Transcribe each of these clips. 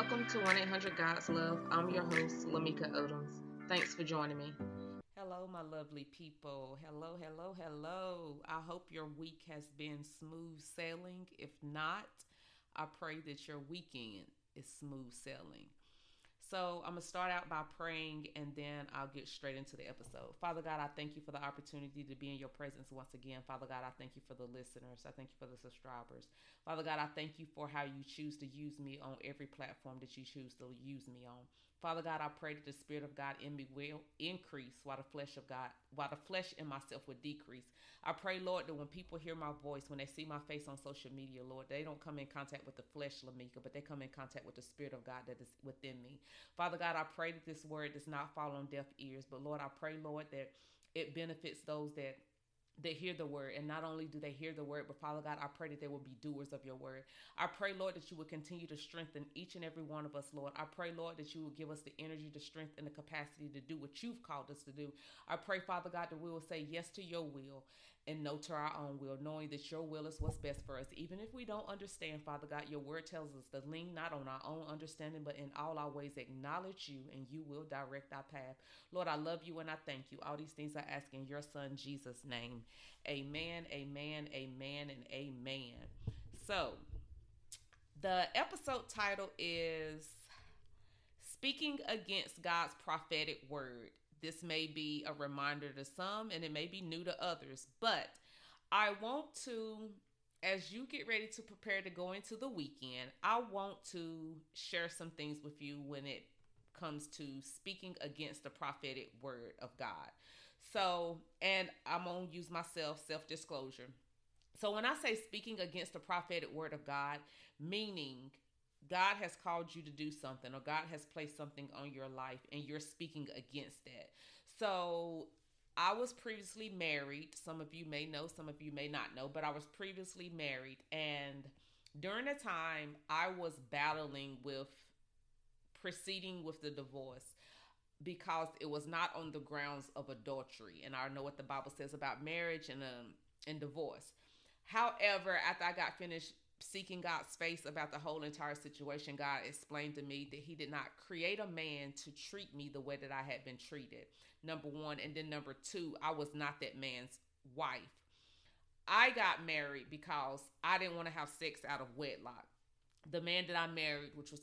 Welcome to 1-800-GOD'S-LOVE. I'm your host, Lamika Odoms. Thanks for joining me. Hello, my lovely people. Hello, hello, hello. I hope your week has been smooth sailing. If not, I pray that your weekend is smooth sailing. So I'm going to start out by praying, and then I'll get straight into the episode. Father God, I thank you for the opportunity to be in your presence once again. Father God, I thank you for the listeners. I thank you for the subscribers. Father God, I thank you for how you choose to use me on every platform that you choose to use me on. Father God, I pray that the Spirit of God in me will increase while the flesh in myself will decrease. I pray, Lord, that when people hear my voice, when they see my face on social media, Lord, they don't come in contact with the flesh, Lamika, but they come in contact with the Spirit of God that is within me. Father God, I pray that this word does not fall on deaf ears, but Lord, I pray, Lord, that it benefits those that they hear the word, and not only do they hear the word, but Father God, I pray that they will be doers of your word. I pray, Lord, that you will continue to strengthen each and every one of us, Lord. I pray, Lord, that you will give us the energy, the strength, and the capacity to do what you've called us to do. I pray, Father God, that we will say yes to your will and no to our own will, knowing that your will is what's best for us. Even if we don't understand, Father God, your word tells us to lean not on our own understanding, but in all our ways acknowledge you, and you will direct our path. Lord, I love you and I thank you. All these things I ask in your Son, Jesus' name. Amen, amen, amen, and amen. So, the episode title is Speaking Against God's Prophetic Word. This may be a reminder to some, and it may be new to others, but I want to, as you get ready to prepare to go into the weekend, I want to share some things with you when it comes to speaking against the prophetic word of God. So, and I'm going to use myself, self-disclosure. So when I say speaking against the prophetic word of God, meaning God has called you to do something, or God has placed something on your life and you're speaking against that. So I was previously married. Some of you may know, some of you may not know, but I was previously married. And during the time I was battling with proceeding with the divorce, because it was not on the grounds of adultery. And I know what the Bible says about marriage and divorce. However, after I got finished seeking God's face about the whole entire situation, God explained to me that he did not create a man to treat me the way that I had been treated, number one. And then number two, I was not that man's wife. I got married because I didn't want to have sex out of wedlock. The man that I married, which was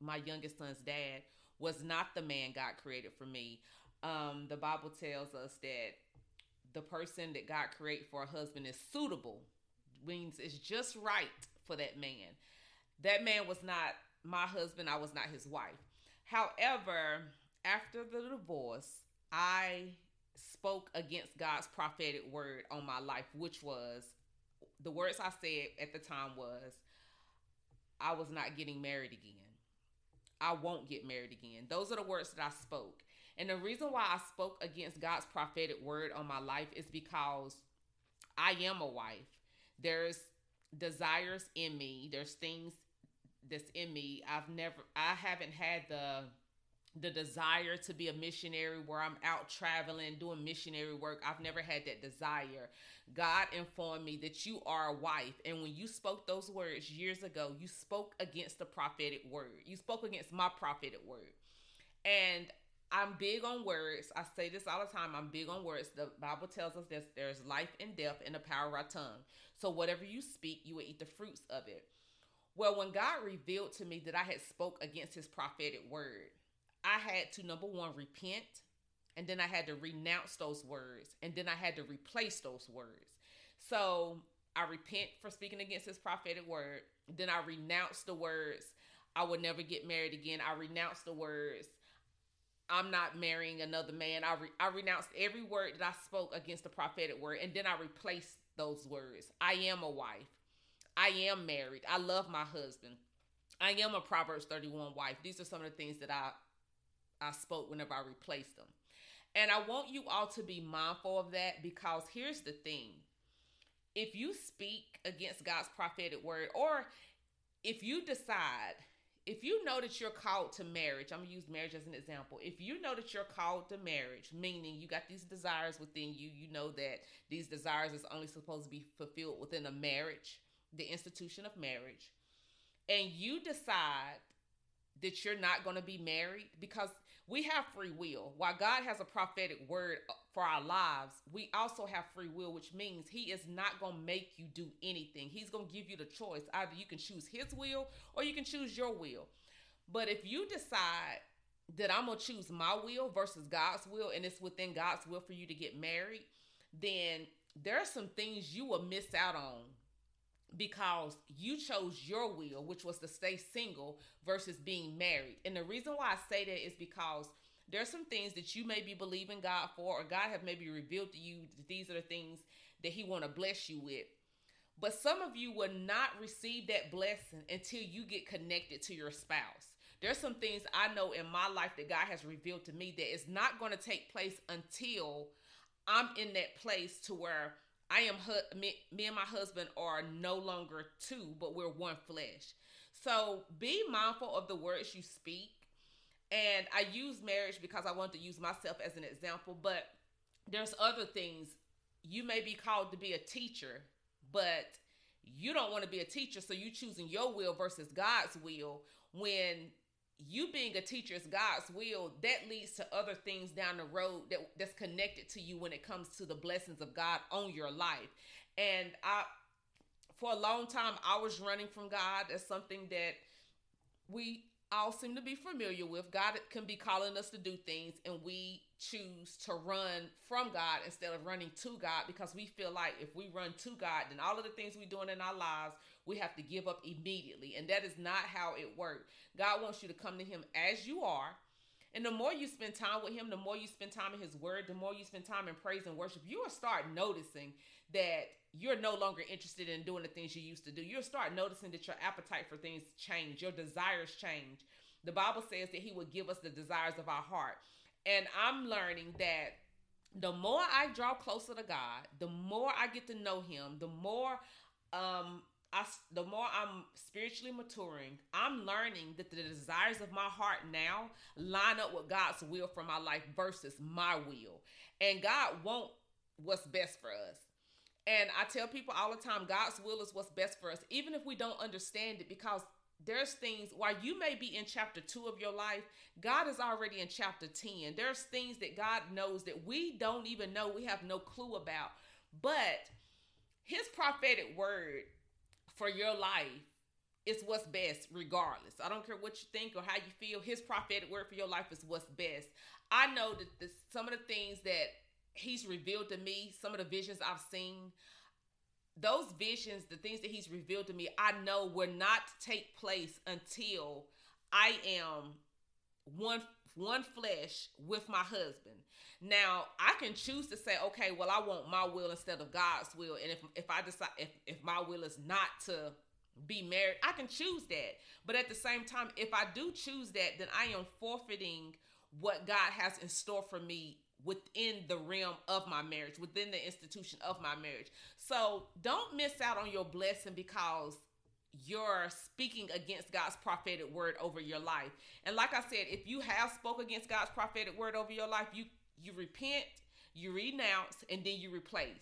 my youngest son's dad, was not the man God created for me. The Bible tells us that the person that God created for a husband is suitable, means it's just right for that man. That man was not my husband. I was not his wife. However, after the divorce, I spoke against God's prophetic word on my life, which was, the words I said at the time was, I was not getting married again. I won't get married again. Those are the words that I spoke. And the reason why I spoke against God's prophetic word on my life is because I am a wife. There's desires in me. There's things that's in me. I haven't had the desire to be a missionary where I'm out traveling, doing missionary work. I've never had that desire. God informed me that you are a wife. And when you spoke those words years ago, you spoke against the prophetic word. You spoke against my prophetic word. And I'm big on words. I say this all the time. I'm big on words. The Bible tells us that there's life and death in the power of our tongue. So whatever you speak, you will eat the fruits of it. Well, when God revealed to me that I had spoke against his prophetic word, I had to, number one, repent, and then I had to renounce those words, and then I had to replace those words. So I repent for speaking against his prophetic word. Then I renounce the words, I would never get married again. I renounce the words, I'm not marrying another man. I renounced every word that I spoke against the prophetic word, and then I replaced those words. I am a wife. I am married. I love my husband. I am a Proverbs 31 wife. These are some of the things that I spoke whenever I replaced them. And I want you all to be mindful of that, because here's the thing. If you speak against God's prophetic word, or if you decide, if you know that you're called to marriage, I'm going to use marriage as an example. If you know that you're called to marriage, meaning you got these desires within you, you know that these desires is only supposed to be fulfilled within a marriage, the institution of marriage, and you decide that you're not going to be married? Because we have free will. While God has a prophetic word for our lives, we also have free will, which means he is not going to make you do anything. He's going to give you the choice. Either you can choose his will or you can choose your will. But if you decide that I'm going to choose my will versus God's will, and it's within God's will for you to get married, then there are some things you will miss out on because you chose your will, which was to stay single versus being married. And the reason why I say that is because there are some things that you may be believing God for, or God have maybe revealed to you that these are the things that he want to bless you with. But some of you will not receive that blessing until you get connected to your spouse. There's some things I know in my life that God has revealed to me that is not going to take place until I'm in that place to where I am, me and my husband are no longer two, but we're one flesh. So be mindful of the words you speak. And I use marriage because I want to use myself as an example, but there's other things. You may be called to be a teacher, but you don't want to be a teacher, so you choosing your will versus God's will. When you being a teacher is God's will, that leads to other things down the road that's connected to you when it comes to the blessings of God on your life. And for a long time, I was running from God. That's something that we all seem to be familiar with. God can be calling us to do things, and we choose to run from God instead of running to God, because we feel like if we run to God, then all of the things we're doing in our lives, we have to give up immediately. And that is not how it works. God wants you to come to him as you are. And the more you spend time with him, the more you spend time in his word, the more you spend time in praise and worship, you will start noticing that you're no longer interested in doing the things you used to do. You'll start noticing that your appetite for things change, your desires change. The Bible says that he will give us the desires of our heart. And I'm learning that the more I draw closer to God, the more I get to know him, the more I'm spiritually maturing, I'm learning that the desires of my heart now line up with God's will for my life versus my will. And God wants what's best for us. And I tell people all the time, God's will is what's best for us, even if we don't understand it, because there's things, while you may be in chapter 2 of your life, God is already in chapter 10. There's things that God knows that we don't even know, we have no clue about. But his prophetic word for your life is what's best regardless. I don't care what you think or how you feel. His prophetic word for your life is what's best. I know that some of the things that he's revealed to me, some of the visions I've seen, those visions, the things that he's revealed to me, I know will not take place until I am one flesh with my husband. Now, I can choose to say, okay, well, I want my will instead of God's will. And if I decide, if my will is not to be married, I can choose that. But at the same time, if I do choose that, then I am forfeiting what God has in store for me within the realm of my marriage, within the institution of my marriage. So don't miss out on your blessing because you're speaking against God's prophetic word over your life. And like I said, if you have spoke against God's prophetic word over your life, you repent, you renounce, and then you replace.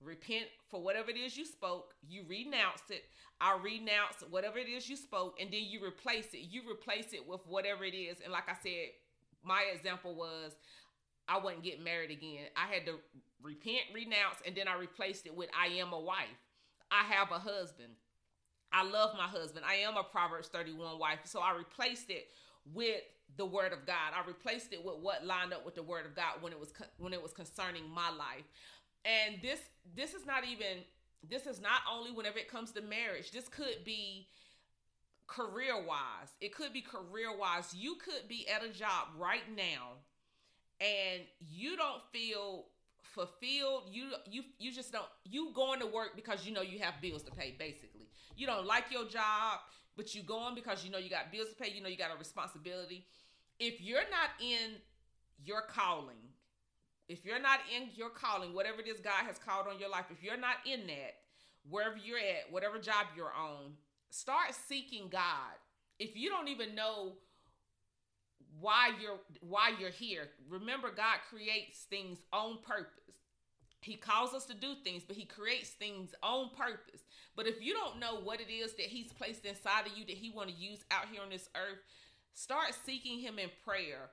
Repent for whatever it is you spoke, you renounce it. I renounce whatever it is you spoke, and then you replace it. You replace it with whatever it is. And like I said, my example was, I wouldn't get married again. I had to repent, renounce, and then I replaced it with, I am a wife. I have a husband. I love my husband. I am a Proverbs 31 wife. So I replaced it with the word of God. I replaced it with what lined up with the word of God when it was concerning my life. And this is not only whenever it comes to marriage. This could be career-wise. It could be career-wise. You could be at a job right now and you don't feel fulfilled. You just don't. You going to work because you know you have bills to pay, basically. You don't like your job, but you going because you know you got bills to pay. You know you got a responsibility. If you're not in your calling, whatever it is God has called on your life, if you're not in that, wherever you're at, whatever job you're on, start seeking God. If you don't even know why you're here. Remember, God creates things on purpose. He calls us to do things, but he creates things on purpose. But if you don't know what it is that he's placed inside of you that he want to use out here on this earth, Start seeking him in prayer.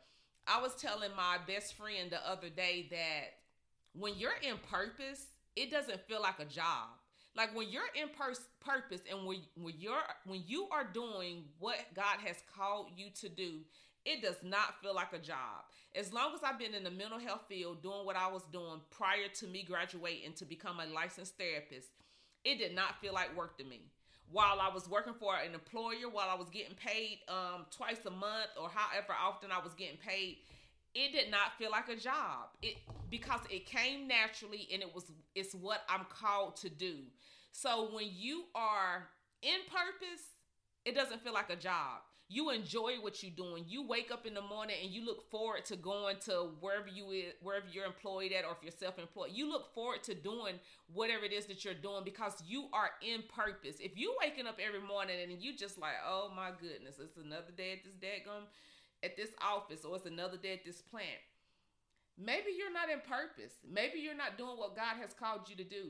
I was telling my best friend the other day that when you're in purpose, it doesn't feel like a job. Like when you're in purpose and when you are doing what God has called you to do, it does not feel like a job. As long as I've been in the mental health field doing what I was doing prior to me graduating to become a licensed therapist, it did not feel like work to me. While I was working for an employer, while I was getting paid twice a month or however often I was getting paid, it did not feel like a job. Because it came naturally and it's what I'm called to do. So when you are in purpose, it doesn't feel like a job. You enjoy what you're doing. You wake up in the morning and you look forward to going to wherever you're employed at, or if you're self-employed, you look forward to doing whatever it is that you're doing because you are in purpose. If you waking up every morning and you just like, oh my goodness, it's another day at this dadgum, at this office, or it's another day at this plant. Maybe you're not in purpose. Maybe you're not doing what God has called you to do.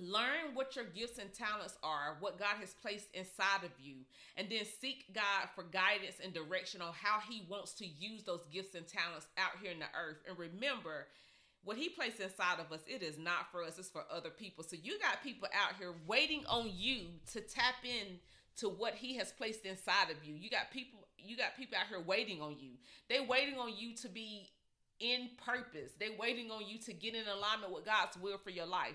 Learn what your gifts and talents are, what God has placed inside of you, and then seek God for guidance and direction on how he wants to use those gifts and talents out here in the earth. And remember, what he placed inside of us, it is not for us, it's for other people. So you got people out here waiting on you to tap in to what he has placed inside of you. You got people out here waiting on you. They waiting on you to be in purpose. They waiting on you to get in alignment with God's will for your life.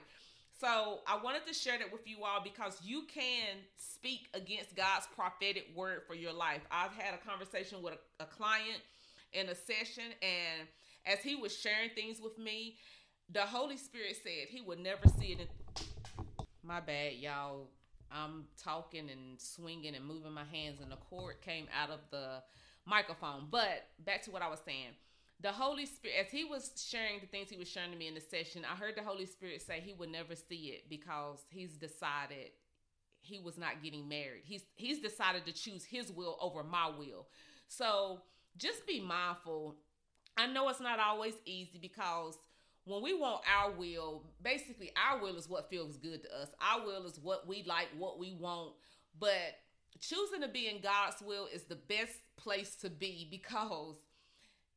So I wanted to share that with you all because you can speak against God's prophetic word for your life. I've had a conversation with a client in a session, and as he was sharing things with me, the Holy Spirit said he would never see it. My bad, y'all. I'm talking and swinging and moving my hands, and the cord came out of the microphone. But back to what I was saying. The Holy Spirit, as he was sharing the things he was sharing to me in the session, I heard the Holy Spirit say he would never see it because he's decided he was not getting married. He's decided to choose his will over my will. So just be mindful. I know it's not always easy because when we want our will, basically our will is what feels good to us. Our will is what we like, what we want. But choosing to be in God's will is the best place to be because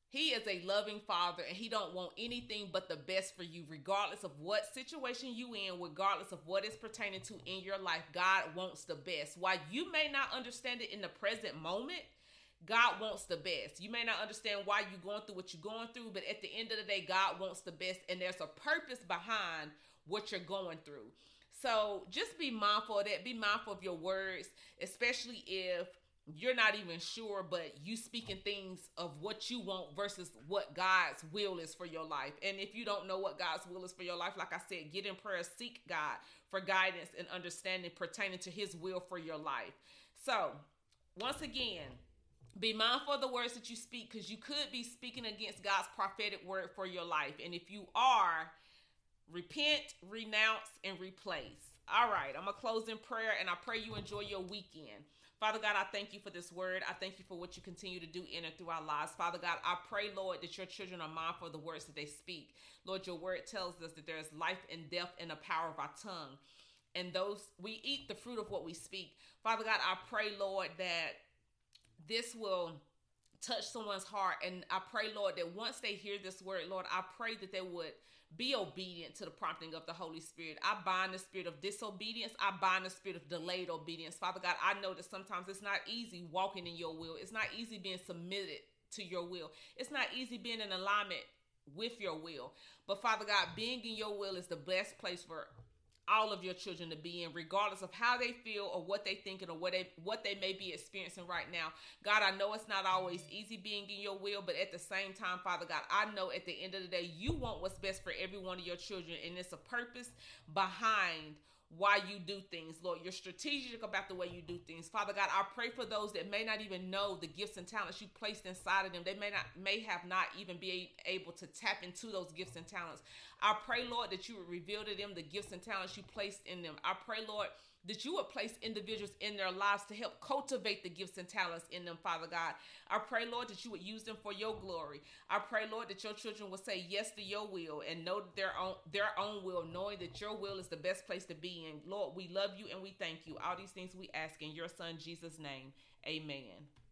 he is a loving father and he don't want anything but the best for you, regardless of what situation you in, regardless of what is pertaining to in your life. God wants the best. While you may not understand it in the present moment, God wants the best. You may not understand why you're going through what you're going through, but at the end of the day, God wants the best. And there's a purpose behind what you're going through. So just be mindful of that. Be mindful of your words, especially if you're not even sure, but you speaking things of what you want versus what God's will is for your life. And if you don't know what God's will is for your life, like I said, get in prayer, seek God for guidance and understanding pertaining to his will for your life. So once again, be mindful of the words that you speak because you could be speaking against God's prophetic word for your life. And if you are, repent, renounce, and replace. All right, I'm going to close in prayer and I pray you enjoy your weekend. Father God, I thank you for this word. I thank you for what you continue to do in and through our lives. Father God, I pray, Lord, that your children are mindful of the words that they speak. Lord, your word tells us that there is life and death in the power of our tongue. And we eat the fruit of what we speak. Father God, I pray, Lord, that this will touch someone's heart. And I pray, Lord, that once they hear this word, Lord, I pray that they would be obedient to the prompting of the Holy Spirit. I bind the spirit of disobedience. I bind the spirit of delayed obedience. Father God, I know that sometimes it's not easy walking in your will. It's not easy being submitted to your will. It's not easy being in alignment with your will. But Father God, being in your will is the best place for all of your children to be in, regardless of how they feel or what they thinking or what they may be experiencing right now. God, I know it's not always easy being in your will, but at the same time, Father God, I know at the end of the day, you want what's best for every one of your children. And it's a purpose behind why you do things, Lord. You're strategic about the way you do things. Father God, I pray for those that may not even know the gifts and talents you placed inside of them. They may have not even be able to tap into those gifts and talents. I pray, Lord, that you would reveal to them the gifts and talents you placed in them. I pray, Lord, that you would place individuals in their lives to help cultivate the gifts and talents in them, Father God. I pray, Lord, that you would use them for your glory. I pray, Lord, that your children will say yes to your will and know their own will, knowing that your will is the best place to be in. Lord, we love you and we thank you. All these things we ask in your son, Jesus' name. Amen.